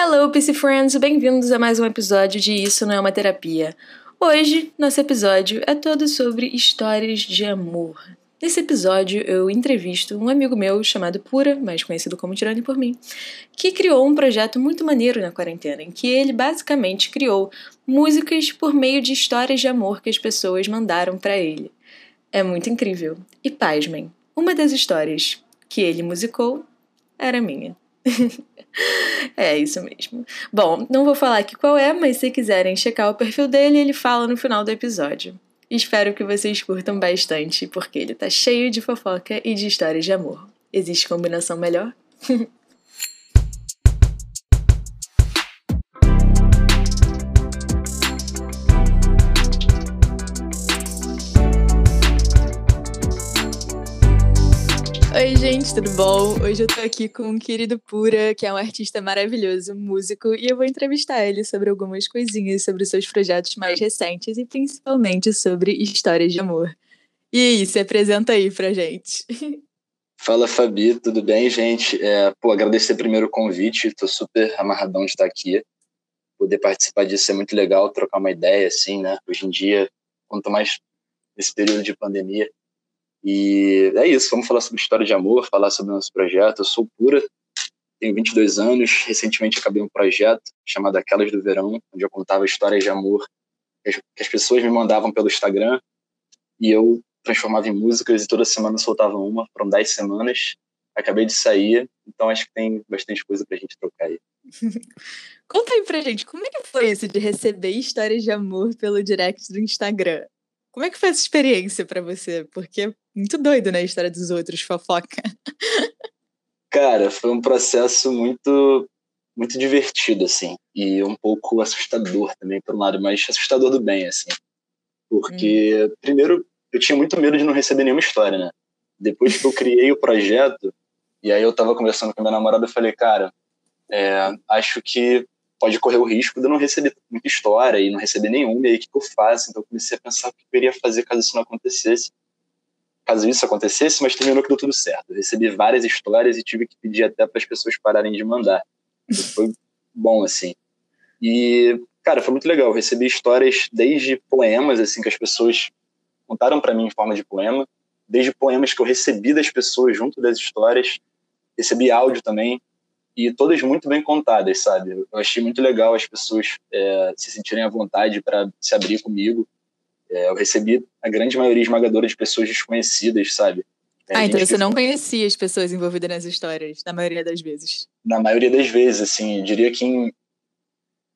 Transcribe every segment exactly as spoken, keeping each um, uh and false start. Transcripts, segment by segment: Hello, P C Friends! Bem-vindos a mais um episódio de Isso Não É Uma Terapia. Hoje, nosso episódio é todo sobre histórias de amor. Nesse episódio, eu entrevisto um amigo meu chamado Pura, mais conhecido como Tirando por mim, que criou um projeto muito maneiro na quarentena, em que ele basicamente criou músicas por meio de histórias de amor que as pessoas mandaram pra ele. É muito incrível. E pasmem, uma das histórias que ele musicou era minha. É isso mesmo. Bom, não vou falar aqui qual é, mas se quiserem checar o perfil dele, ele fala no final do episódio. Espero que vocês curtam bastante, porque ele tá cheio de fofoca e de histórias de amor. Existe combinação melhor? Oi, gente, tudo bom? Hoje eu tô aqui com o querido Pura, que é um artista maravilhoso, músico, e eu vou entrevistar ele sobre algumas coisinhas, sobre seus projetos mais recentes e principalmente sobre histórias de amor. E aí, se apresenta aí pra gente. Fala, Fabi, tudo bem, gente? É, pô, agradecer primeiro o convite, tô super amarradão de estar aqui. Poder participar disso é muito legal, trocar uma ideia, assim, né? Hoje em dia, quanto mais nesse período de pandemia. E é isso, vamos falar sobre história de amor, falar sobre o nosso projeto. Eu sou Pura, tenho vinte e dois anos, recentemente acabei um projeto chamado Aquelas do Verão, onde eu contava histórias de amor que as pessoas me mandavam pelo Instagram e eu transformava em músicas e toda semana soltava uma, foram dez semanas. Acabei de sair, então acho que tem bastante coisa pra gente trocar aí. Conta aí pra gente, como é que foi isso de receber histórias de amor pelo direct do Instagram? Como é que foi essa experiência pra você? Porque é muito doido, né? A história dos outros, fofoca. Cara, foi um processo muito, muito divertido, assim. E um pouco assustador também, por um lado. Mas assustador do bem, assim. Porque, hum. primeiro, eu tinha muito medo de não receber nenhuma história, né? Depois que eu criei o projeto, e aí eu tava conversando com a minha namorada, eu falei, cara, é, acho que pode correr o risco de eu não receber muita história e não receber nenhuma, e aí o que eu faço? Então eu comecei a pensar o que eu iria fazer caso isso não acontecesse. Caso isso acontecesse, mas terminou que deu tudo certo. Eu recebi várias histórias e tive que pedir até para as pessoas pararem de mandar. Então, foi bom, assim. E, cara, foi muito legal. Eu recebi histórias desde poemas, assim, que as pessoas contaram para mim em forma de poema, desde poemas que eu recebi das pessoas junto das histórias. Recebi áudio também. E todas muito bem contadas, sabe? Eu achei muito legal as pessoas é, se sentirem à vontade para se abrir comigo. É, eu recebi a grande maioria esmagadora de pessoas desconhecidas, sabe? É, ah, então você que... não conhecia as pessoas envolvidas nas histórias, na maioria das vezes? Na maioria das vezes, assim. Eu diria que em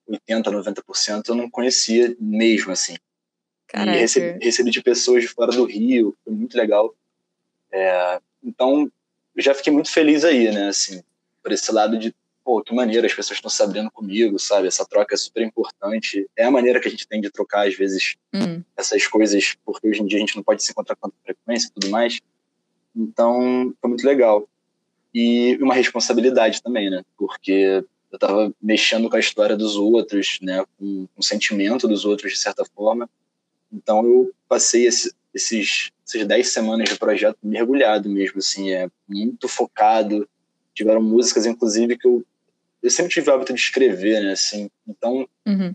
oitenta por cento, noventa por cento eu não conhecia mesmo, assim. Caraca. E recebi, recebi de pessoas de fora do Rio, foi muito legal. É, então, eu já fiquei muito feliz aí, né, assim. Por esse lado de, pô, que maneiro, as pessoas estão se abrindo comigo, sabe? Essa troca é super importante. É a maneira que a gente tem de trocar, às vezes, uhum. essas coisas, porque hoje em dia a gente não pode se encontrar com tanta frequência e tudo mais. Então, foi muito legal. E uma responsabilidade também, né? Porque eu tava mexendo com a história dos outros, né? Com, com o sentimento dos outros, de certa forma. Então, eu passei esse, esses, essas dez semanas de projeto mergulhado mesmo, assim. É muito focado. Tiveram músicas, inclusive, que eu... Eu sempre tive o hábito de escrever, né, assim. Então, uhum.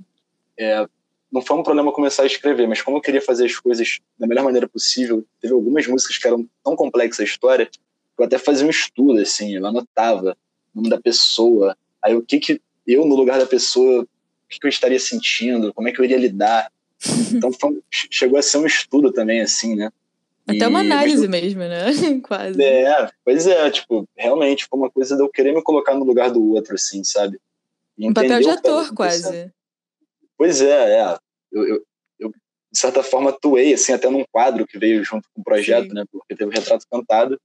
é, não foi um problema começar a escrever, mas como eu queria fazer as coisas da melhor maneira possível, teve algumas músicas que eram tão complexas a história, que eu até fazia um estudo, assim, eu anotava o nome da pessoa, aí o que que eu, no lugar da pessoa, o que que eu estaria sentindo, como é que eu iria lidar. Então, foi, chegou a ser um estudo também, assim, né. Até uma análise e, mas, mesmo, né? Quase. É, pois é, tipo, realmente foi uma coisa de eu querer me colocar no lugar do outro, assim, sabe? E um papel de ator, quase. Pois é, é. Eu, eu, eu, de certa forma, atuei, assim, até num quadro que veio junto com o projeto, sim. né? Porque teve o retrato cantado.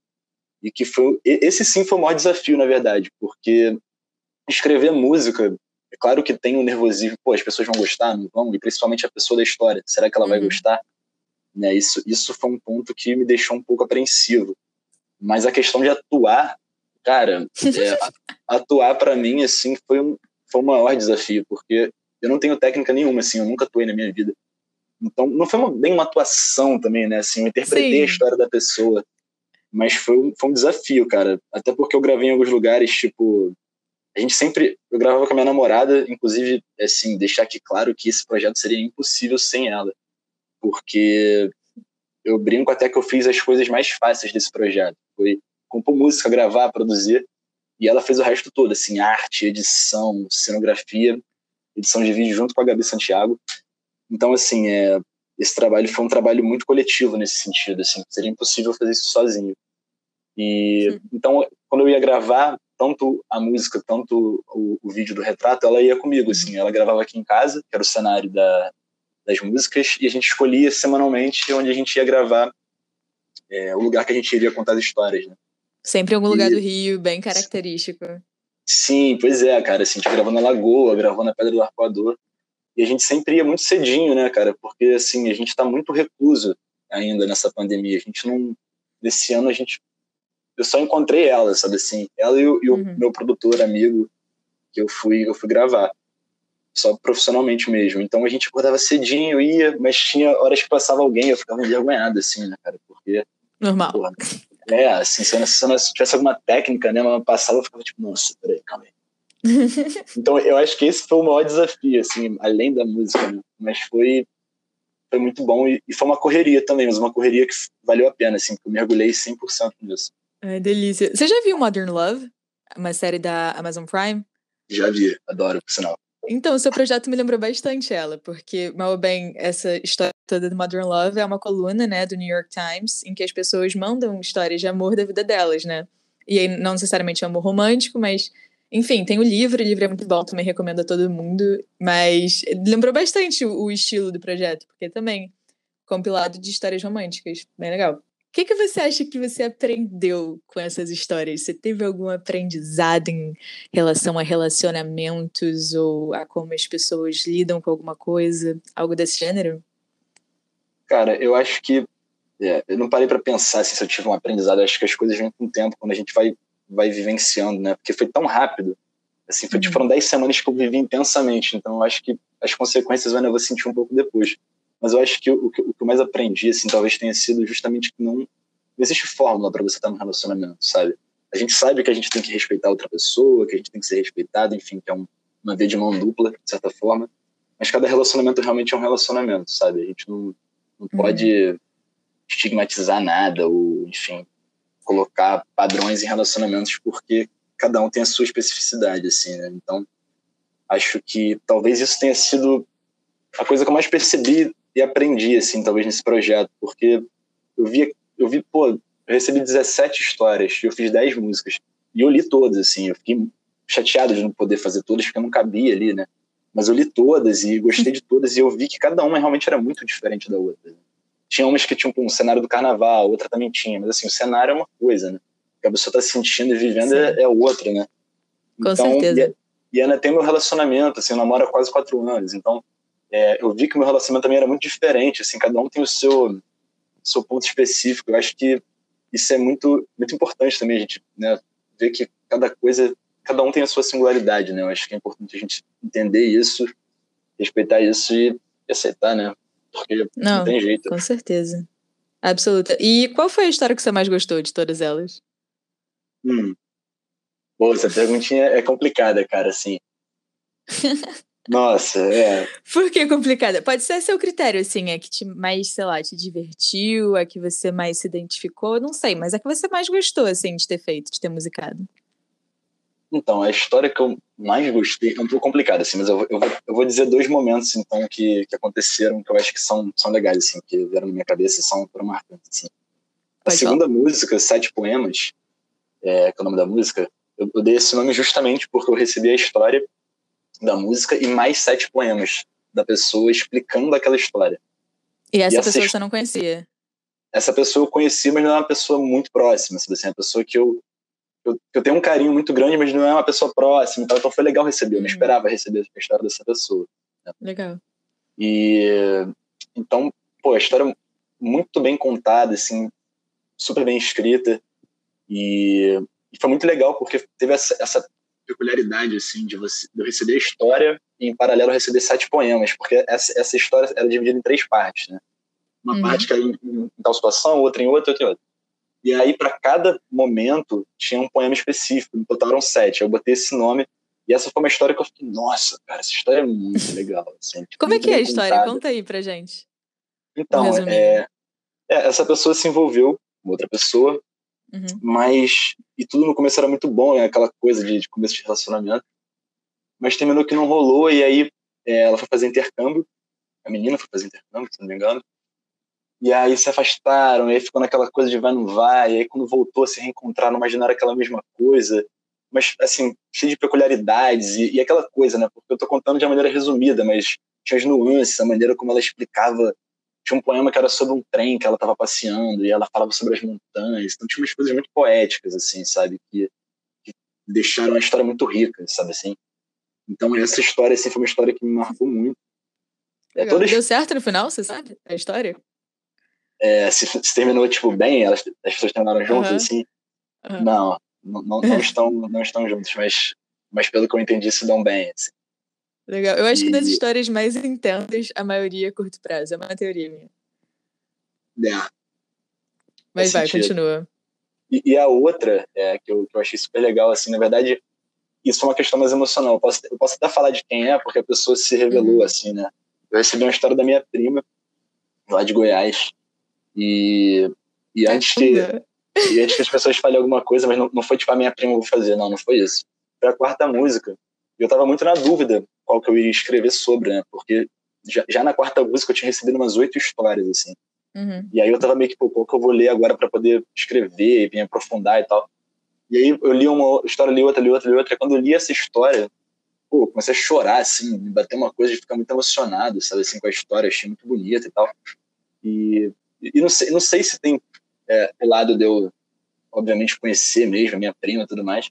E que foi... Esse, sim, foi o maior desafio, na verdade, porque escrever música, é claro que tem um nervosismo, pô, as pessoas vão gostar, não vão? E principalmente a pessoa da história, será que ela uhum. vai gostar? Né, isso, isso foi um ponto que me deixou um pouco apreensivo, mas a questão de atuar, cara, é, atuar pra mim, assim, foi, um, foi o maior desafio, porque eu não tenho técnica nenhuma, assim, eu nunca atuei na minha vida, então não foi uma, bem uma atuação também, né, assim, eu interpretei Sim. a história da pessoa, mas foi um, foi um desafio, cara, até porque eu gravei em alguns lugares, tipo, a gente sempre, eu gravava com a minha namorada, inclusive, assim, deixar aqui claro que esse projeto seria impossível sem ela, porque eu brinco até que eu fiz as coisas mais fáceis desse projeto, foi compor música, gravar, produzir, e ela fez o resto todo, assim, arte, edição, cenografia, edição de vídeo junto com a Gabi Santiago. Então, assim, é, esse trabalho foi um trabalho muito coletivo nesse sentido, assim, seria impossível fazer isso sozinho. E Sim. então, quando eu ia gravar tanto a música, tanto o, o vídeo do retrato, ela ia comigo, assim, ela gravava aqui em casa, que era o cenário da, das músicas, e a gente escolhia semanalmente onde a gente ia gravar, é, o lugar que a gente iria contar as histórias, né? Sempre em algum e... lugar do Rio, bem característico. Sim, pois é, cara, assim, a gente gravou na Lagoa, gravou na Pedra do Arpoador, e a gente sempre ia muito cedinho, né, cara, porque, assim, a gente tá muito recluso ainda nessa pandemia, a gente não, nesse ano a gente eu só encontrei ela, sabe, assim, ela e o, e o uhum. meu produtor, amigo, que eu fui, eu fui gravar, só profissionalmente mesmo. Então a gente acordava cedinho, ia, mas tinha horas que passava alguém, eu ficava envergonhado, assim, né, cara, porque... Normal. Porra, é, assim, se eu, não, se eu não tivesse alguma técnica, né, mas passava, eu ficava tipo, nossa, peraí, calma aí. Então eu acho que esse foi o maior desafio, assim, além da música, né, mas foi... foi muito bom, e, e foi uma correria também, mas uma correria que valeu a pena, assim, porque eu mergulhei cem por cento nisso. Ai, delícia. Você já viu Modern Love? Uma série da Amazon Prime? Já vi, adoro, por sinal. Então, o seu projeto me lembrou bastante ela, porque, mal ou bem, essa história toda do Modern Love é uma coluna, né, do New York Times, em que as pessoas mandam histórias de amor da vida delas, né? E aí, não necessariamente amor romântico, mas... Enfim, tem o livro, o livro é muito bom, também recomendo a todo mundo, mas lembrou bastante o, o estilo do projeto, porque também, compilado de histórias românticas, bem legal. O que, que você acha que você aprendeu com essas histórias? Você teve algum aprendizado em relação a relacionamentos ou a como as pessoas lidam com alguma coisa? Algo desse gênero? Cara, eu acho que... É, eu não parei pra pensar assim, se eu tive um aprendizado. Eu acho que as coisas vêm com o tempo, quando a gente vai, vai vivenciando, né? Porque foi tão rápido. Assim, foi, uhum. tipo, foram dez semanas que eu vivi intensamente. Então, eu acho que as consequências eu vou sentir um pouco depois. Mas eu acho que o que eu mais aprendi, assim, talvez tenha sido justamente que não, não existe fórmula para você estar num relacionamento, sabe? A gente sabe que a gente tem que respeitar outra pessoa, que a gente tem que ser respeitado, enfim, que é um, uma via de mão dupla, de certa forma. Mas cada relacionamento realmente é um relacionamento, sabe? A gente não, não uhum. pode estigmatizar nada ou, enfim, colocar padrões em relacionamentos, porque cada um tem a sua especificidade, assim, né? Então, acho que talvez isso tenha sido a coisa que eu mais percebi e aprendi, assim, talvez nesse projeto, porque eu vi, eu vi, pô, eu recebi dezessete histórias e eu fiz dez músicas, e eu li todas, assim, eu fiquei chateado de não poder fazer todas, porque eu não cabia ali, né, mas eu li todas e gostei de todas, e eu vi que cada uma realmente era muito diferente da outra. Tinha umas que tinham um cenário do carnaval, outra também tinha, mas assim, o cenário é uma coisa, né, o que a pessoa tá sentindo e vivendo é, é outra, né. Então, com certeza. E, e Ana tem meu relacionamento, assim, eu namoro há quase quatro anos, então É, eu vi que o meu relacionamento também era muito diferente, assim, cada um tem o seu, seu ponto específico. Eu acho que isso é muito, muito importante também, a gente, né, ver que cada coisa, cada um tem a sua singularidade, né, eu acho que é importante a gente entender isso, respeitar isso e aceitar, né, porque não, não tem jeito. Com certeza, absoluta. E qual foi a história que você mais gostou de todas elas? Hum. Pô, essa perguntinha é complicada, cara, assim... Nossa, é... Por que complicada? Pode ser seu critério, assim, é que te mais, sei lá, te divertiu, é que você mais se identificou, não sei, mas é que você mais gostou, assim, de ter feito, de ter musicado. Então, a história que eu mais gostei é um pouco complicada, assim, mas eu vou, eu vou, eu vou dizer dois momentos, então, que, que aconteceram, que eu acho que são, são legais, assim, que vieram na minha cabeça e são tão marcantes, assim. A Pode segunda falar. música, Sete Poemas, é, que é o nome da música, eu, eu dei esse nome justamente porque eu recebi a história da música e mais sete poemas da pessoa explicando aquela história. E essa, e essa pessoa você não conhecia? Essa pessoa eu conheci, mas não é uma pessoa muito próxima, sabe assim, é uma pessoa que eu, eu, eu tenho um carinho muito grande, mas não é uma pessoa próxima, então foi legal receber, eu não hum. esperava receber a história dessa pessoa. Né? Legal. E então, pô, a história muito bem contada, assim, super bem escrita, e, e foi muito legal, porque teve essa, essa peculiaridade, assim, de, você, de eu receber a história e, em paralelo, receber sete poemas, porque essa, essa história era dividida em três partes, né? Uma uhum. parte que era em, em tal situação, outra em outra, outra em outra. E aí, para cada momento, tinha um poema específico, me botaram sete. Eu botei esse nome E essa foi uma história que eu fiquei, nossa, cara, essa história é muito legal. Assim, como é que é a história? Conta aí pra gente. Então, é, é, essa pessoa se envolveu com outra pessoa, uhum. mas, e tudo no começo era muito bom, né, aquela coisa de, de começo de relacionamento, mas terminou que não rolou, e aí é, ela foi fazer intercâmbio, a menina foi fazer intercâmbio, se não me engano, e aí se afastaram, e aí ficou naquela coisa de vai, não vai, e aí quando voltou a se reencontrar, não imaginaram aquela mesma coisa, mas, assim, cheio de peculiaridades, e, e aquela coisa, né, porque eu tô contando de uma maneira resumida, mas tinha as nuances, a maneira como ela explicava. Tinha um poema que era sobre um trem que ela estava passeando e ela falava sobre as montanhas. Então tinha umas coisas muito poéticas, assim, sabe? Que, que deixaram a história muito rica, sabe assim? Então essa história, assim, foi uma história que me marcou muito. É, todas... Deu certo no final, você sabe? A história? É, se, se terminou, tipo, bem, elas, as pessoas terminaram juntas, uhum. assim. Uhum. Não, não, não, não, estão, não estão juntos, mas, mas pelo que eu entendi, se dão bem, assim. Legal. Eu acho que das histórias mais intensas, a maioria é curto prazo. É uma teoria minha. É. Mas vai, sentido. Continua. E, e a outra, é, que, eu, que eu achei super legal, assim, na verdade, isso é uma questão mais emocional. Eu posso, eu posso até falar de quem é, porque a pessoa se revelou, uhum. assim, né? Eu recebi uma história da minha prima, lá de Goiás, e, e, antes, que, e antes que as pessoas falem alguma coisa, mas não, não foi tipo a minha prima eu vou fazer, não, não foi isso. Foi a quarta música. E eu tava muito na dúvida qual que eu ia escrever sobre, né? Porque já, já na quarta música eu tinha recebido umas oito histórias, assim. Uhum. E aí eu tava meio que, pô, qual que eu vou ler agora pra poder escrever e me aprofundar e tal. E aí eu li uma história, li outra, li outra, li outra. E quando eu li essa história, pô, comecei a chorar, assim, me bateu uma coisa de ficar muito emocionado, sabe, assim, com a história. Achei muito bonita e tal. E, e não, sei, não sei se tem é, o lado de eu, obviamente, conhecer mesmo a minha prima e tudo mais.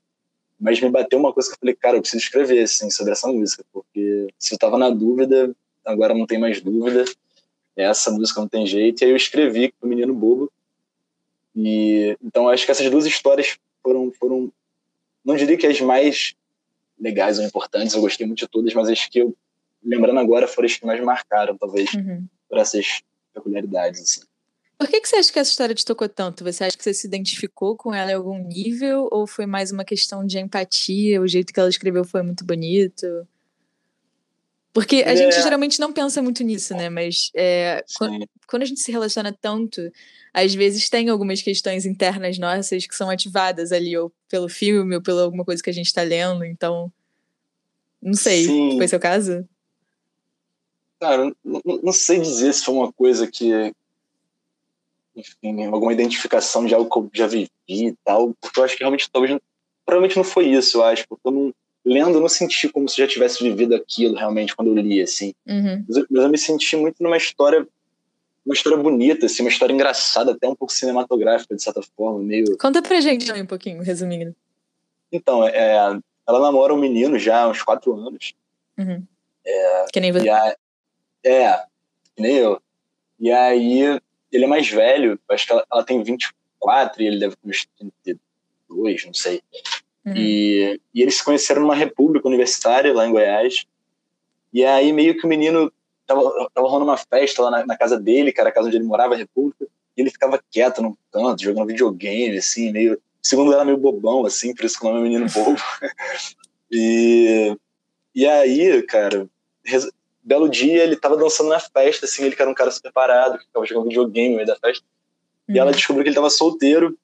Mas me bateu uma coisa que eu falei, cara, eu preciso escrever, assim, sobre essa música, porque se eu tava na dúvida, agora não tem mais dúvida, essa música não tem jeito, e aí eu escrevi O Menino Bobo, e então acho que essas duas histórias foram, foram, não diria que as mais legais ou importantes, eu gostei muito de todas, mas as que eu, lembrando agora, foram as que mais marcaram, talvez, uhum. por essas peculiaridades, assim. Por que, que você acha que essa história te tocou tanto? Você acha que você se identificou com ela em algum nível? Ou foi mais uma questão de empatia? O jeito que ela escreveu foi muito bonito? Porque a é. gente geralmente não pensa muito nisso, né? Mas é, quando, quando a gente se relaciona tanto, às vezes tem algumas questões internas nossas que são ativadas ali, ou pelo filme, ou pela alguma coisa que a gente está lendo. Então, não sei. Sim. Foi seu caso? Cara, não, não sei dizer se foi uma coisa que... enfim, alguma identificação de algo que eu já vivi e tal, porque eu acho que realmente talvez, provavelmente não foi isso, eu acho, porque eu não, lendo eu não senti como se eu já tivesse vivido aquilo realmente quando eu li, assim, uhum. mas, eu, mas eu me senti muito numa história, uma história bonita, assim, uma história engraçada, até um pouco cinematográfica, de certa forma, meio... Conta pra gente um pouquinho, resumindo. Então, é, ela namora um menino já há uns quatro anos. Uhum. É, que nem você. A, é, que nem eu. E aí... ele é mais velho, acho que ela, ela tem vinte e quatro e ele deve ter uns trinta e dois, não sei. Uhum. E, e eles se conheceram numa república universitária lá em Goiás. E aí meio que o menino tava, tava rolando uma festa lá na, na casa dele, cara, a casa onde ele morava, a república, e ele ficava quieto num canto, jogando videogame, assim, meio... Segundo ela, meio bobão, assim, por isso que o nome é Menino Bobo. e, e aí, cara... Res... belo dia, ele tava dançando na festa, assim, ele que era um cara super parado, que tava jogando videogame no meio da festa, uhum. e ela descobriu que ele tava solteiro,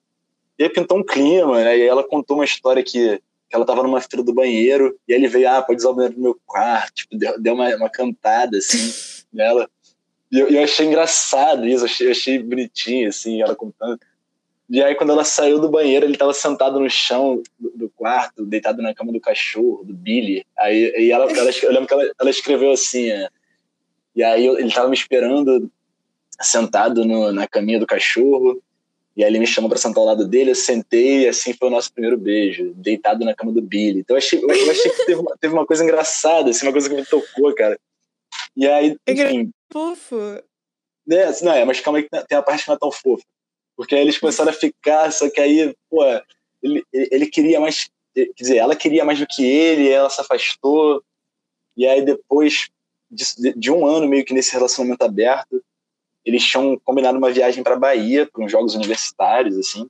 e aí pintou um clima, né? E aí ela contou uma história que, que ela tava numa fila do banheiro, e aí ele veio, ah, pode usar o banheiro do meu quarto, tipo, deu, deu uma, uma cantada, assim, nela, e eu, eu achei engraçado isso, eu achei, eu achei bonitinho, assim, ela contando, e aí quando ela saiu do banheiro, ele tava sentado no chão do, do quarto, deitado na cama do cachorro, do Billy, aí, aí ela, ela, eu lembro que ela, ela escreveu assim, é, e aí eu, ele tava me esperando sentado no, na caminha do cachorro, e aí ele me chamou pra sentar ao lado dele, eu sentei, e assim foi o nosso primeiro beijo, deitado na cama do Billy, então eu achei, eu, eu achei que teve uma, teve uma coisa engraçada, assim, uma coisa que me tocou, cara, e aí, enfim... Fofo! É, não, é, mas calma aí que tem a parte que não é tão fofa. Porque aí eles começaram a ficar, só que aí, pô, ele, ele queria mais, quer dizer, ela queria mais do que ele, ela se afastou, e aí depois de, de um ano meio que nesse relacionamento aberto, eles tinham combinado uma viagem pra Bahia, para uns jogos universitários, assim,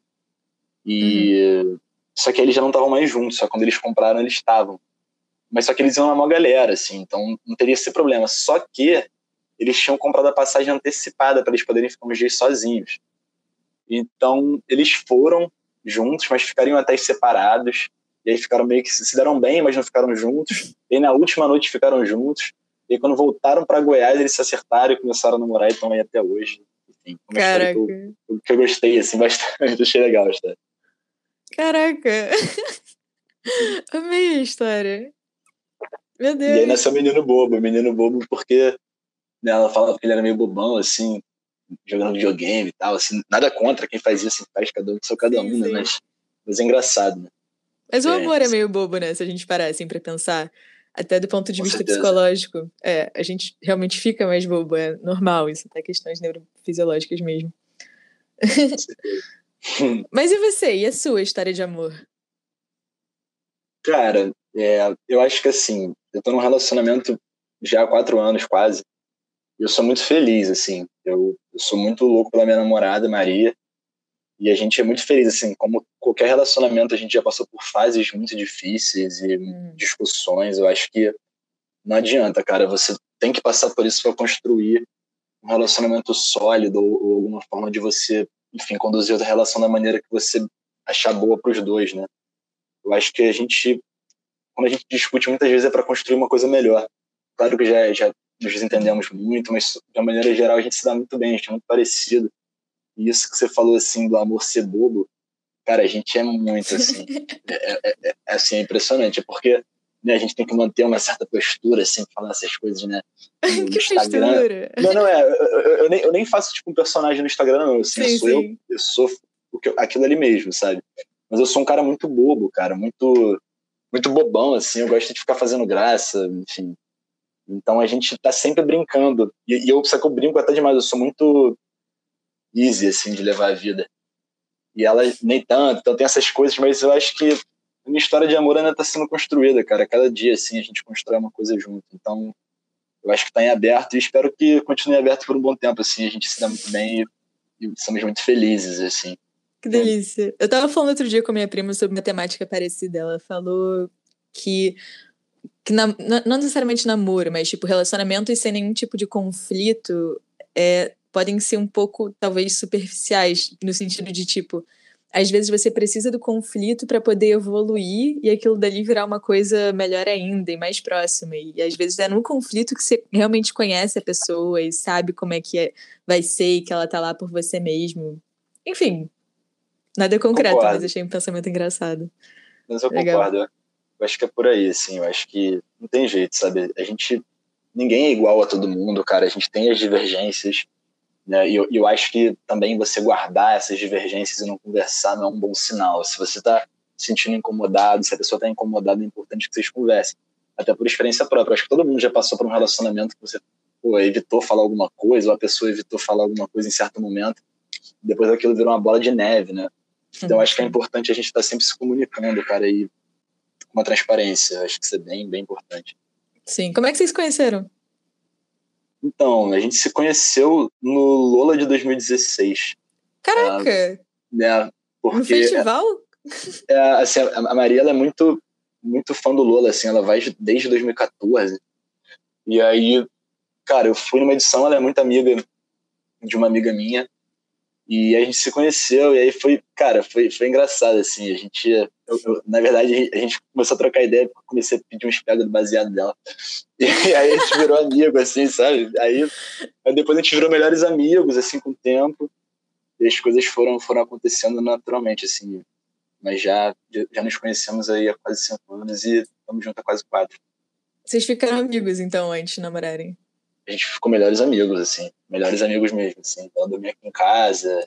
e, uhum. só que aí eles já não estavam mais juntos, só quando eles compraram eles estavam. Mas só que eles iam na maior galera, assim, então não teria esse problema. Só que eles tinham comprado a passagem antecipada para eles poderem ficar uns dias sozinhos. Então eles foram juntos, mas ficariam até separados. E aí ficaram meio que se deram bem, mas não ficaram juntos. E aí, na última noite ficaram juntos. E aí, quando voltaram para Goiás, eles se acertaram e começaram a namorar e estão aí até hoje. Enfim, uma história que eu, que eu gostei, assim, bastante. Achei legal a história. Caraca! Amei a história. Meu Deus! E aí nasceu o Menino Bobo. O Menino Bobo porque, né, ela falava que ele era meio bobão, assim, jogando videogame e tal, assim. Nada contra quem faz isso, faz cada um, só cada um, né? Mas, mas é engraçado, né? Mas o amor é, é meio bobo, né? Se a gente parar assim pra pensar, até do ponto de vista psicológico, é, a gente realmente fica mais bobo, é normal isso, até questões neurofisiológicas mesmo. Mas e você? E a sua história de amor? Cara, é, eu acho que assim, eu tô num relacionamento já há quatro anos quase, e eu sou muito feliz, assim, eu, eu sou muito louco pela minha namorada, Maria. E a gente é muito feliz, assim, como qualquer relacionamento, a gente já passou por fases muito difíceis e hum. discussões. Eu acho que não adianta, cara, você tem que passar por isso para construir um relacionamento sólido ou, ou alguma forma de você, enfim, conduzir a relação da maneira que você achar boa para os dois, né? Eu acho que a gente, quando a gente discute, muitas vezes é para construir uma coisa melhor. Claro que já, já nos entendemos muito, mas de uma maneira geral a gente se dá muito bem, a gente é muito parecido. E isso que você falou, assim, do amor ser bobo, cara, a gente é muito, assim, é, é, é, assim, é impressionante, porque, né, a gente tem que manter uma certa postura, assim, falar essas coisas, né, no que Instagram. Postura? Não, não, é, eu, eu, nem, eu nem faço, tipo, um personagem no Instagram, não, assim, sim, eu sou sim. eu, eu sou o que eu, aquilo ali mesmo, sabe? Mas eu sou um cara muito bobo, cara, muito, muito bobão, assim, eu gosto de ficar fazendo graça, enfim. Então a gente tá sempre brincando, e, e eu, só que eu brinco até demais, eu sou muito... easy, assim, de levar a vida. E ela nem tanto, então tem essas coisas, mas eu acho que a minha história de amor ainda tá sendo construída, cara. Cada dia, assim, a gente constrói uma coisa junto. Então, eu acho que tá em aberto e espero que continue aberto por um bom tempo, assim. A gente se dá muito bem e, e somos muito felizes, assim. Que delícia. Eu tava falando outro dia com a minha prima sobre uma temática parecida. Ela falou que... que na, não necessariamente namoro, mas, tipo, relacionamentos sem nenhum tipo de conflito é... podem ser um pouco, talvez, superficiais, no sentido de, tipo, às vezes você precisa do conflito para poder evoluir e aquilo dali virar uma coisa melhor ainda e mais próxima. E às vezes é num conflito que você realmente conhece a pessoa e sabe como é que é, vai ser e que ela tá lá por você mesmo. Enfim, nada concreto, concordo. Mas achei um pensamento engraçado. Mas eu legal. Concordo. Eu acho que é por aí, assim, eu acho que não tem jeito, sabe? A gente, ninguém é igual a todo mundo, cara, a gente tem as divergências. E eu, eu acho que também você guardar essas divergências e não conversar não é um bom sinal. Se você está se sentindo incomodado, se a pessoa está incomodada, é importante que vocês conversem. Até por experiência própria. Acho que todo mundo já passou por um relacionamento que você pô, evitou falar alguma coisa, ou a pessoa evitou falar alguma coisa em certo momento. Depois aquilo virou uma bola de neve, né? Então, uhum. acho que é importante a gente estar tá sempre se comunicando, cara, e com uma transparência. Acho que isso é bem, bem importante. Sim. Como é que vocês se conheceram? Então, a gente se conheceu no Lola de dois mil e dezesseis. Caraca! Ah, né, porque, no festival? É, é, assim, a Maria ela é muito, muito fã do Lola, assim, ela vai desde dois mil e quatorze. E aí, cara, eu fui numa edição, ela é muito amiga de uma amiga minha. E a gente se conheceu, e aí foi, cara, foi, foi engraçado, assim, a gente, eu, eu, na verdade, a gente começou a trocar ideia, comecei a pedir uns pega do baseado dela, e aí a gente virou amigo, assim, sabe, aí, aí depois a gente virou melhores amigos, assim, com o tempo, e as coisas foram, foram acontecendo naturalmente, assim, mas já, já nos conhecemos aí há quase cinco anos, e estamos juntos há quase quatro. Vocês ficaram amigos, então, antes de namorarem? A gente ficou melhores amigos, assim, melhores amigos mesmo, assim, ela dormia aqui em casa,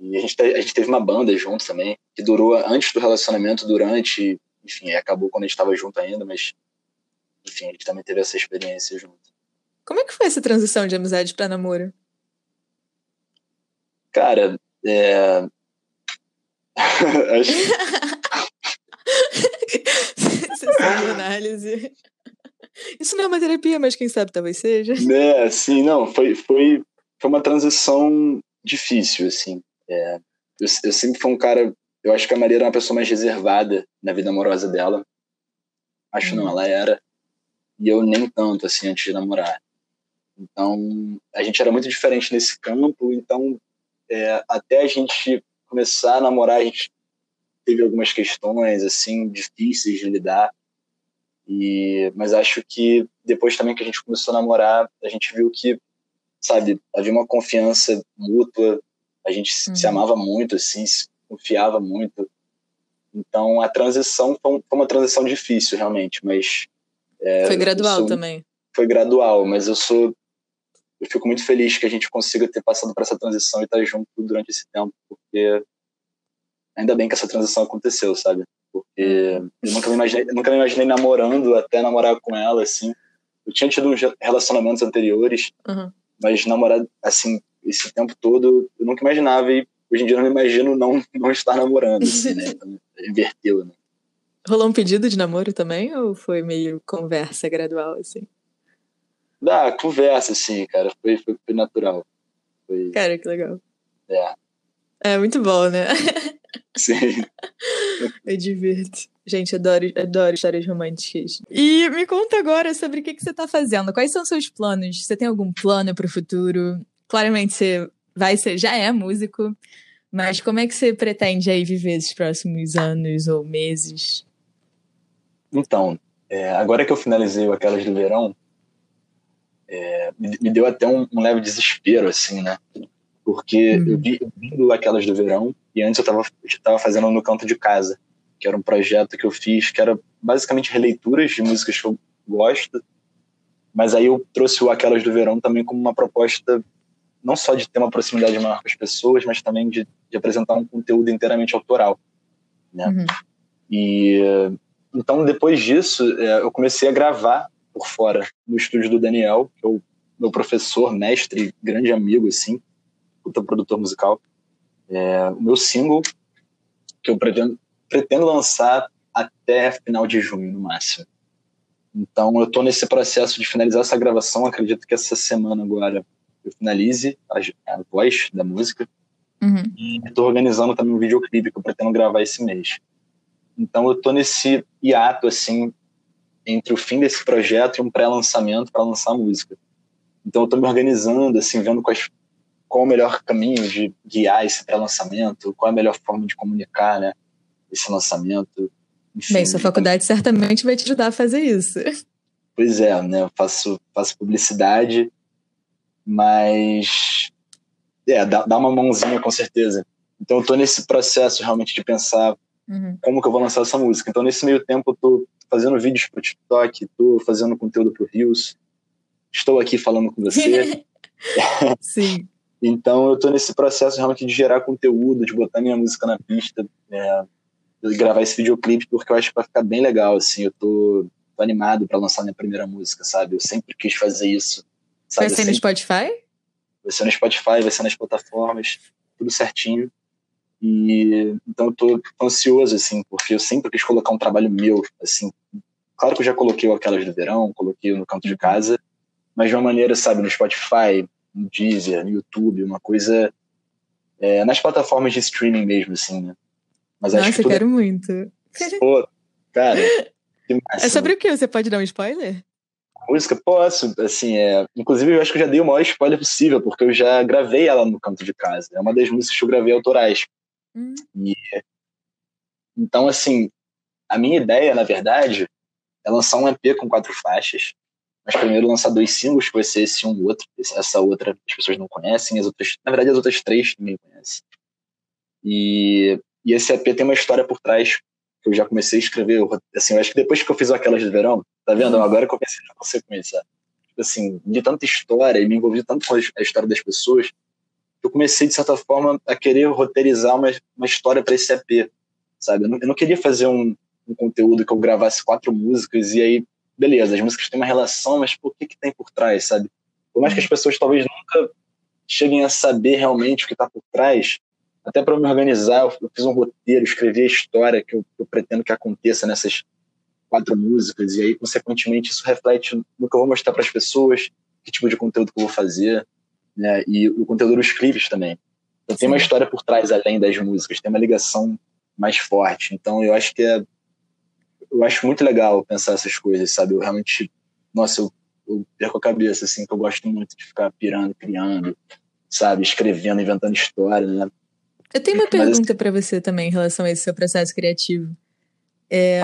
e a gente, te, a gente teve uma banda junto também, que durou antes do relacionamento, durante, enfim, acabou quando a gente estava junto ainda, mas, enfim, a gente também teve essa experiência junto. Como é que foi essa transição de amizade para namoro? Cara, é... Acho que... Você sabe a análise... Isso não é uma terapia, mas quem sabe talvez seja. É, assim, não, foi, foi, foi uma transição difícil, assim. É, eu, eu sempre fui um cara, eu acho que a Maria era uma pessoa mais reservada na vida amorosa dela. Acho não, ela era. E eu nem tanto, assim, antes de namorar. Então, a gente era muito diferente nesse campo. Então, é, até a gente começar a namorar, a gente teve algumas questões, assim, difíceis de lidar. E, mas acho que depois também que a gente começou a namorar, a gente viu que, sabe, havia uma confiança mútua. A gente uhum. se amava muito, assim, se confiava muito. Então, a transição foi uma transição difícil, realmente, mas... É, foi gradual sou, também. Foi gradual, mas eu sou... Eu fico muito feliz que a gente consiga ter passado por essa transição e estar junto durante esse tempo, porque ainda bem que essa transição aconteceu, sabe? Porque eu nunca me imaginei, nunca me imaginei namorando, até namorar com ela, assim. Eu tinha tido uns relacionamentos anteriores, uhum. mas namorar, assim, esse tempo todo, eu nunca imaginava. E hoje em dia eu não me imagino não, não estar namorando, assim, né? Então, inverteu, né? Rolou um pedido de namoro também? Ou foi meio conversa gradual, assim? Ah, conversa, assim, cara. Foi, foi, foi natural. Foi... Cara, que legal. É. É, muito bom, né? Sim. Eu divirto. Gente, adoro, adoro histórias românticas. E me conta agora sobre o que, que você tá fazendo. Quais são seus planos? Você tem algum plano pro futuro? Claramente você vai ser, já é músico, mas como é que você pretende aí viver esses próximos anos ou meses? Então, é, agora que eu finalizei o Aquelas do Verão, é, me, me deu até um, um leve desespero, assim, né? Porque uhum. eu vi, vi do Aquelas do Verão, e antes eu tava, eu tava fazendo No Canto de Casa, que era um projeto que eu fiz, que era basicamente releituras de músicas que eu gosto, mas aí eu trouxe o Aquelas do Verão também como uma proposta não só de ter uma proximidade maior com as pessoas, mas também de, de apresentar um conteúdo inteiramente autoral, né? Uhum. E... Então, depois disso, eu comecei a gravar por fora, no estúdio do Daniel, que é o meu professor, mestre, grande amigo, assim, puta produtor musical. É, o meu single, que eu pretendo, pretendo lançar até final de junho, no máximo. Então, eu tô nesse processo de finalizar essa gravação, acredito que essa semana agora eu finalize a, a voz da música. Uhum. E tô organizando também um videoclipe que eu pretendo gravar esse mês. Então eu tô nesse hiato, assim, entre o fim desse projeto e um pré-lançamento para lançar a música. Então eu tô me organizando, assim, vendo quais, qual o melhor caminho de guiar esse pré-lançamento, qual a melhor forma de comunicar, né, esse lançamento. Enfim, bem, sua faculdade então... certamente vai te ajudar a fazer isso. Pois é, né, eu faço, faço publicidade, mas é, dá, dá uma mãozinha com certeza. Então eu tô nesse processo realmente de pensar uhum. como que eu vou lançar essa música. Então, nesse meio tempo, eu tô fazendo vídeos pro TikTok, tô fazendo conteúdo pro Reels, estou aqui falando com você. Sim. Então, eu tô nesse processo realmente de gerar conteúdo, de botar minha música na pista, é, de gravar esse videoclipe, porque eu acho que vai ficar bem legal, assim. Eu tô, tô animado pra lançar minha primeira música, sabe? Eu sempre quis fazer isso. Sabe? Vai ser no Spotify? Vai ser no Spotify, vai ser nas plataformas, tudo certinho. E então eu tô ansioso, assim, porque eu sempre quis colocar um trabalho meu, assim. Claro que eu já coloquei Aquelas do Verão, coloquei No Canto de Casa, mas de uma maneira, sabe, no Spotify, no Deezer, no YouTube, uma coisa é, nas plataformas de streaming mesmo, assim, né? Mas nossa, acho que eu tudo... quero muito. Pô, cara, que massa. É sobre o que? Você pode dar um spoiler? A música? Posso, assim, é... Inclusive eu acho que eu já dei o maior spoiler possível, porque eu já gravei ela No Canto de Casa. É uma das músicas que eu gravei autorais. E, então, assim, a minha ideia, na verdade, é lançar um E P com quatro faixas, mas primeiro lançar dois singles, que vai ser esse um outro, essa outra as pessoas não conhecem, as outras, na verdade as outras três ninguém conhece. E, e esse E P tem uma história por trás, que eu já comecei a escrever, assim, eu acho que depois que eu fiz Aquelas do Verão, tá vendo? Agora que eu pensei na consequência, assim, li tanta história e me envolvi tanto com a história das pessoas, eu comecei, de certa forma, a querer roteirizar uma, uma história para esse E P, sabe? Eu não, eu não queria fazer um, um conteúdo que eu gravasse quatro músicas e aí, beleza, as músicas têm uma relação, mas pô, o que que tem por trás, sabe? Por mais que as pessoas talvez nunca cheguem a saber realmente o que está por trás, até para me organizar, eu, eu fiz um roteiro, escrevi a história que eu, que eu pretendo que aconteça nessas quatro músicas e aí, consequentemente, isso reflete no que eu vou mostrar para as pessoas, que tipo de conteúdo que eu vou fazer, né, e o conteúdo dos clipes também. Então, tem uma história por trás além das músicas, tem uma ligação mais forte. Então eu acho que é, eu acho muito legal pensar essas coisas, sabe? Eu realmente, nossa, eu, eu perco a cabeça, assim, que eu gosto muito de ficar pirando, criando, sabe? Escrevendo, inventando história, né? Eu tenho uma Mas, pergunta assim, pra você também em relação a esse seu processo criativo. É,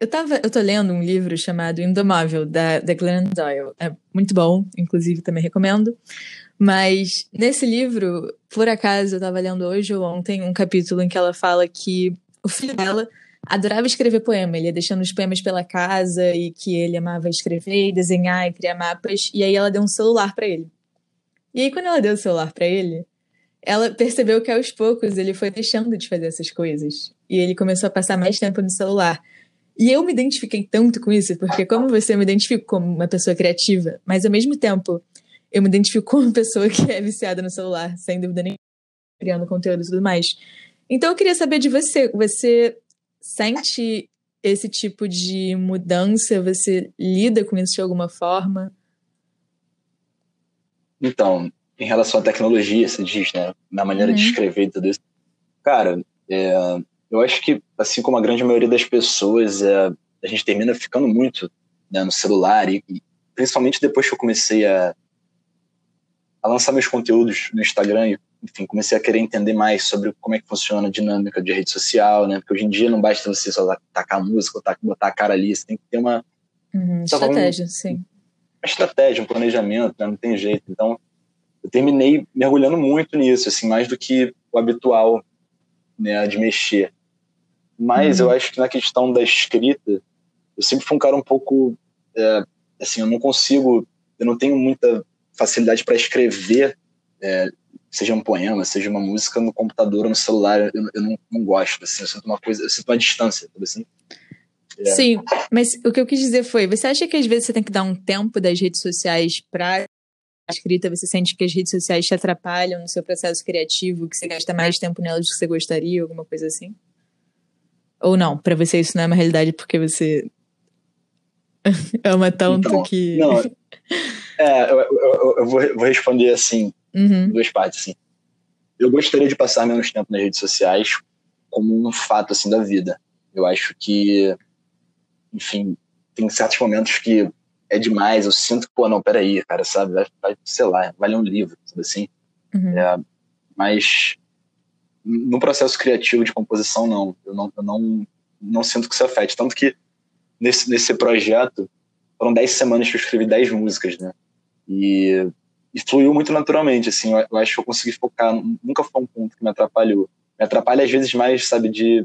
eu, tava, eu tô lendo um livro chamado Indomável, da, da Glenn Doyle. É muito bom, inclusive também recomendo. Mas nesse livro, por acaso, eu tava lendo hoje ou ontem um capítulo em que ela fala que o filho dela adorava escrever poema, ele ia deixando os poemas pela casa e que ele amava escrever e desenhar e criar mapas, e aí ela deu um celular pra ele. E aí quando ela deu o celular pra ele, ela percebeu que aos poucos ele foi deixando de fazer essas coisas e ele começou a passar mais tempo no celular. E eu me identifiquei tanto com isso, porque como você, eu me identifico como uma pessoa criativa, mas ao mesmo tempo eu me identifico como uma pessoa que é viciada no celular, sem dúvida nenhuma, criando conteúdo e tudo mais. Então eu queria saber de você, você sente esse tipo de mudança? Você lida com isso de alguma forma? Então, em relação à tecnologia, você diz, né? Na maneira uhum. de escrever e tudo isso. Cara, é, eu acho que, assim como a grande maioria das pessoas, é, a gente termina ficando muito, né, no celular, e, e principalmente depois que eu comecei a a lançar meus conteúdos no Instagram, e, enfim, comecei a querer entender mais sobre como é que funciona a dinâmica de rede social, né? Porque hoje em dia não basta você só tacar a música ou botar a cara ali, você tem que ter uma... Uhum, estratégia, um, sim. Uma estratégia, um planejamento, né? Não tem jeito. Então, eu terminei mergulhando muito nisso, assim, mais do que o habitual, né, de mexer. Mas uhum. eu acho que na questão da escrita, eu sempre fui um cara um pouco... É, assim, eu não consigo... Eu não tenho muita... facilidade para escrever, é, seja um poema, seja uma música no computador ou no celular, eu, eu não, não gosto, assim, eu sinto uma coisa, eu sinto uma distância, sabe assim? É. Sim, mas o que eu quis dizer foi, você acha que às vezes você tem que dar um tempo das redes sociais para a escrita, você sente que as redes sociais te atrapalham no seu processo criativo, que você gasta mais tempo nelas do que você gostaria, alguma coisa assim? Ou não, para você isso não é uma realidade porque você ama tanto então, que... Não. É, eu, eu, eu vou responder assim, uhum. duas partes, assim. Eu gostaria de passar menos tempo nas redes sociais como um fato, assim, da vida. Eu acho que, enfim, tem certos momentos que é demais, eu sinto que, pô, não, peraí, cara, sabe? Vai, vai, sei lá, vai ler um livro, sabe assim? Uhum. É, mas no processo criativo de composição, não. Eu não, eu não, não sinto que isso afete. Tanto que nesse, nesse projeto... Foram dez semanas que eu escrevi dez músicas, né? E, e fluiu muito naturalmente, assim. Eu, eu acho que eu consegui focar. Nunca foi um ponto que me atrapalhou. Me atrapalha às vezes mais, sabe, de...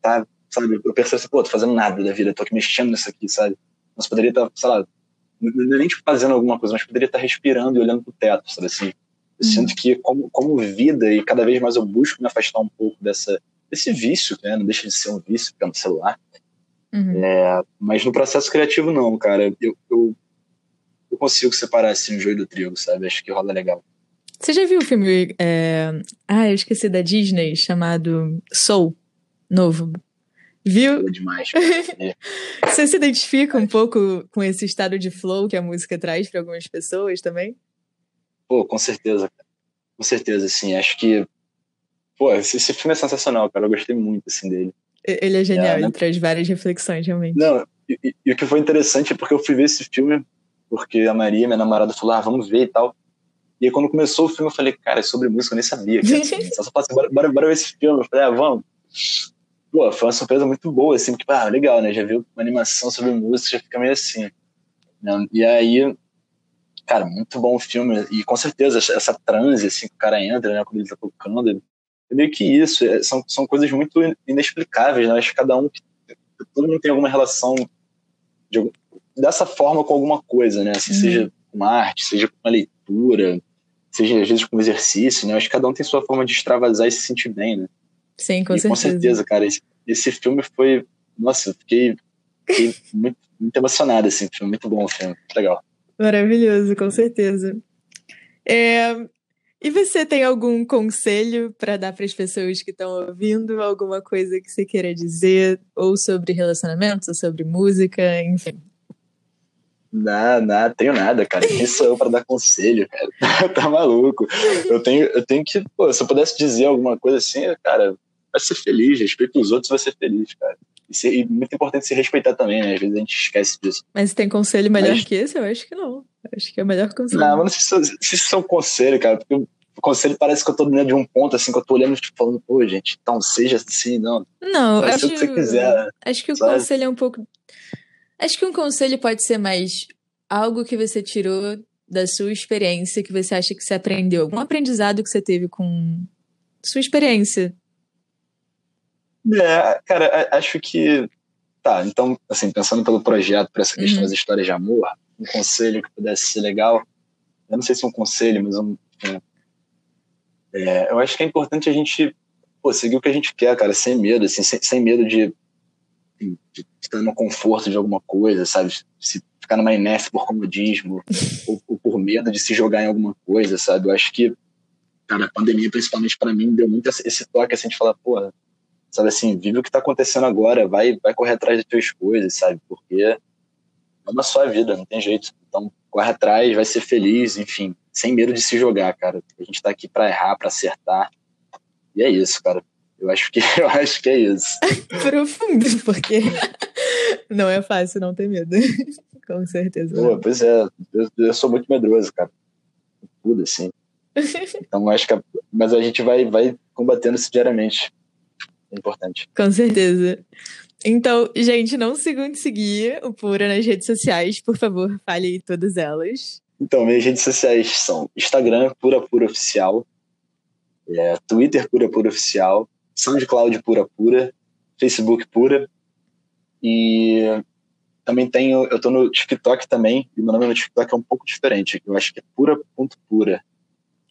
Tá, sabe, eu percebo assim, pô, tô fazendo nada da vida. Tô aqui mexendo nisso aqui, sabe? Mas poderia estar, tá, sei lá... Nem tipo fazendo alguma coisa, mas poderia estar tá respirando e olhando pro teto, sabe, assim. Eu hum. sinto que, como, como vida, e cada vez mais eu busco me afastar um pouco dessa, desse vício, né? Não deixa de ser um vício, ficar no celular... Uhum. É, mas no processo criativo não, cara, eu, eu, eu consigo separar assim o joio do trigo, sabe? Acho que rola legal. Você já viu o filme é... ah, eu esqueci, da Disney, chamado Soul, novo? Viu? É demais, é. Você se identifica um pouco com esse estado de flow que a música traz para algumas pessoas também? Pô, com certeza, cara. Com certeza, sim, acho que pô, esse filme é sensacional, cara, eu gostei muito assim dele. Ele é genial, é, né? Ele traz várias reflexões, realmente. Não, e, e, e o que foi interessante é porque eu fui ver esse filme, porque a Maria, minha namorada, falou, ah, vamos ver e tal. E aí, quando começou o filme, eu falei, cara, é sobre música, eu nem sabia. Só só assim, bora, bora, bora ver esse filme. Eu falei, ah, vamos. Pô, foi uma surpresa muito boa, assim, porque, ah, legal, né? Já viu uma animação sobre música, já fica meio assim. Né? E aí, cara, muito bom o filme. E com certeza, essa transe, assim, que o cara entra, né, quando ele tá tocando... Ele... É meio que isso, são, são coisas muito inexplicáveis, né? Acho que cada um, todo mundo tem alguma relação de, dessa forma com alguma coisa, né? Assim, uhum. Seja com arte, seja com uma leitura, seja às vezes com um exercício, né? Acho que cada um tem sua forma de extravasar e se sentir bem, né? Sim, com e, certeza. Com certeza, cara, esse, esse filme foi... Nossa, eu fiquei, fiquei muito, muito emocionado, assim, foi muito bom o filme, muito legal. Maravilhoso, com certeza. É... E você tem algum conselho para dar para as pessoas que estão ouvindo? Alguma coisa que você queira dizer? Ou sobre relacionamentos, ou sobre música, enfim. Não, não, tenho nada, cara. Quem sou eu para dar conselho, cara? Tá maluco. Eu tenho, eu tenho que... Pô, se eu pudesse dizer alguma coisa assim, cara, vai ser feliz, respeita os outros, vai ser feliz, cara. E, ser, e muito importante se respeitar também, né? Às vezes a gente esquece disso. Mas tem conselho melhor Mas... que esse? Eu acho que não. Eu acho que é o melhor conselho. Não, eu não sei se isso é um conselho, cara. Porque o conselho parece que eu tô dentro de um ponto, assim, que eu tô olhando e tipo, falando, pô, gente, então seja assim, não. Não, eu acho, o que você quiser, acho que o sabe? Conselho é um pouco... Acho que um conselho pode ser mais algo que você tirou da sua experiência, que você acha que você aprendeu. Algum aprendizado que você teve com sua experiência. É, cara, acho que... Tá, então, assim, pensando pelo projeto, por essa questão uhum. das histórias de amor, um conselho que pudesse ser legal, eu não sei se é um conselho, mas um... É, é, eu acho que é importante a gente pô, seguir o que a gente quer, cara, sem medo, assim, sem, sem medo de, de, de estar no conforto de alguma coisa, sabe? Se ficar numa inércia por comodismo ou, ou por medo de se jogar em alguma coisa, sabe? Eu acho que, cara, a pandemia, principalmente pra mim, deu muito esse toque, assim, de falar, pô... Sabe assim, vive o que tá acontecendo agora, vai, vai correr atrás das tuas coisas, sabe? Porque é uma só vida, não tem jeito. Então, corre atrás, vai ser feliz, enfim, sem medo de se jogar, cara. A gente tá aqui pra errar, pra acertar. E é isso, cara. Eu acho que, eu acho que é isso. Profundo, porque não é fácil não ter medo. Com certeza. Pô, pois é, eu, eu sou muito medroso, cara. Tudo, assim. Então, acho que... A, mas a gente vai, vai combatendo isso diariamente. Importante. Com certeza. Então, gente, não sigam de seguir o Pura nas redes sociais, por favor, fale aí todas elas. Então, minhas redes sociais são Instagram, Pura Pura Oficial, é, Twitter, Pura Pura Oficial, SoundCloud, Pura Pura, Facebook, Pura, e também tenho, eu tô no TikTok também, e meu nome no TikTok é um pouco diferente, eu acho que é Pura.Pura.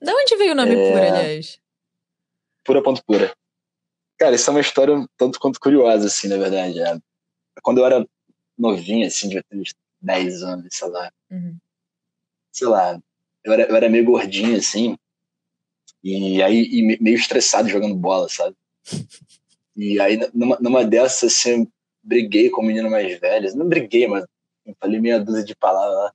De onde veio o nome é... Pura, aliás? Pura.Pura. Cara, isso é uma história um tanto quanto curiosa, assim, na verdade. É. Quando eu era novinho, assim, de dez anos, sei lá. Uhum. Sei lá, eu era, eu era meio gordinho, assim. E aí, e meio estressado jogando bola, sabe? E aí, numa, numa dessas, assim, eu briguei com o menino mais velho. Não briguei, mas eu falei meia dúzia de palavras lá.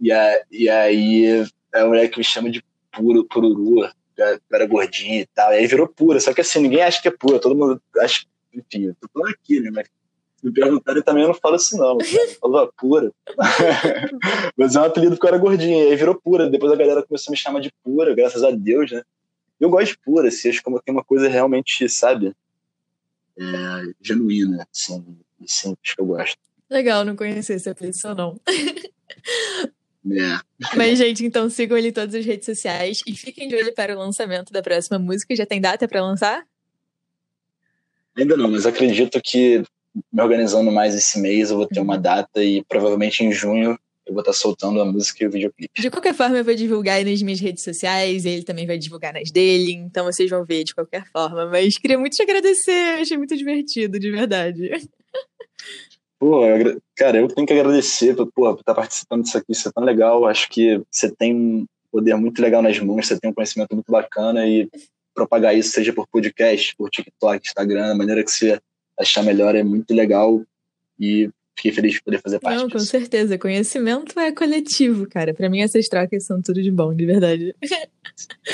E, a, e aí, a mulher que me chama de puro, pururua. Eu era gordinho e tal, e aí virou Pura, só que assim, ninguém acha que é Pura, todo mundo acha, enfim, eu tô falando aqui, né, mas se me perguntarem também eu não falo assim não, eu falo, ó, Pura, mas é um apelido porque eu era gordinho, e aí virou Pura, depois a galera começou a me chamar de Pura, graças a Deus, né, eu gosto de Pura, assim, acho que tem uma coisa realmente, sabe, é, genuína, assim, assim, acho que eu gosto. Legal, não conhecer esse apelido só não. Yeah. Mas gente, então sigam ele em todas as redes sociais e fiquem de olho para o lançamento da próxima música. Já tem data para lançar? Ainda não, mas acredito que me organizando mais esse mês eu vou ter uma data e provavelmente em junho eu vou estar soltando a música e o videoclipe. De qualquer forma eu vou divulgar aí nas minhas redes sociais, ele também vai divulgar nas dele, então vocês vão ver de qualquer forma, mas queria muito te agradecer, achei muito divertido, de verdade. Pô, cara, eu tenho que agradecer por, porra, por estar participando disso aqui, isso é tão legal, acho que você tem um poder muito legal nas mãos, você tem um conhecimento muito bacana e propagar isso, seja por podcast, por TikTok, Instagram, a maneira que você achar melhor é muito legal e fiquei feliz de poder fazer parte Não, disso. Com certeza, conhecimento é coletivo, cara, pra mim essas trocas são tudo de bom, de verdade.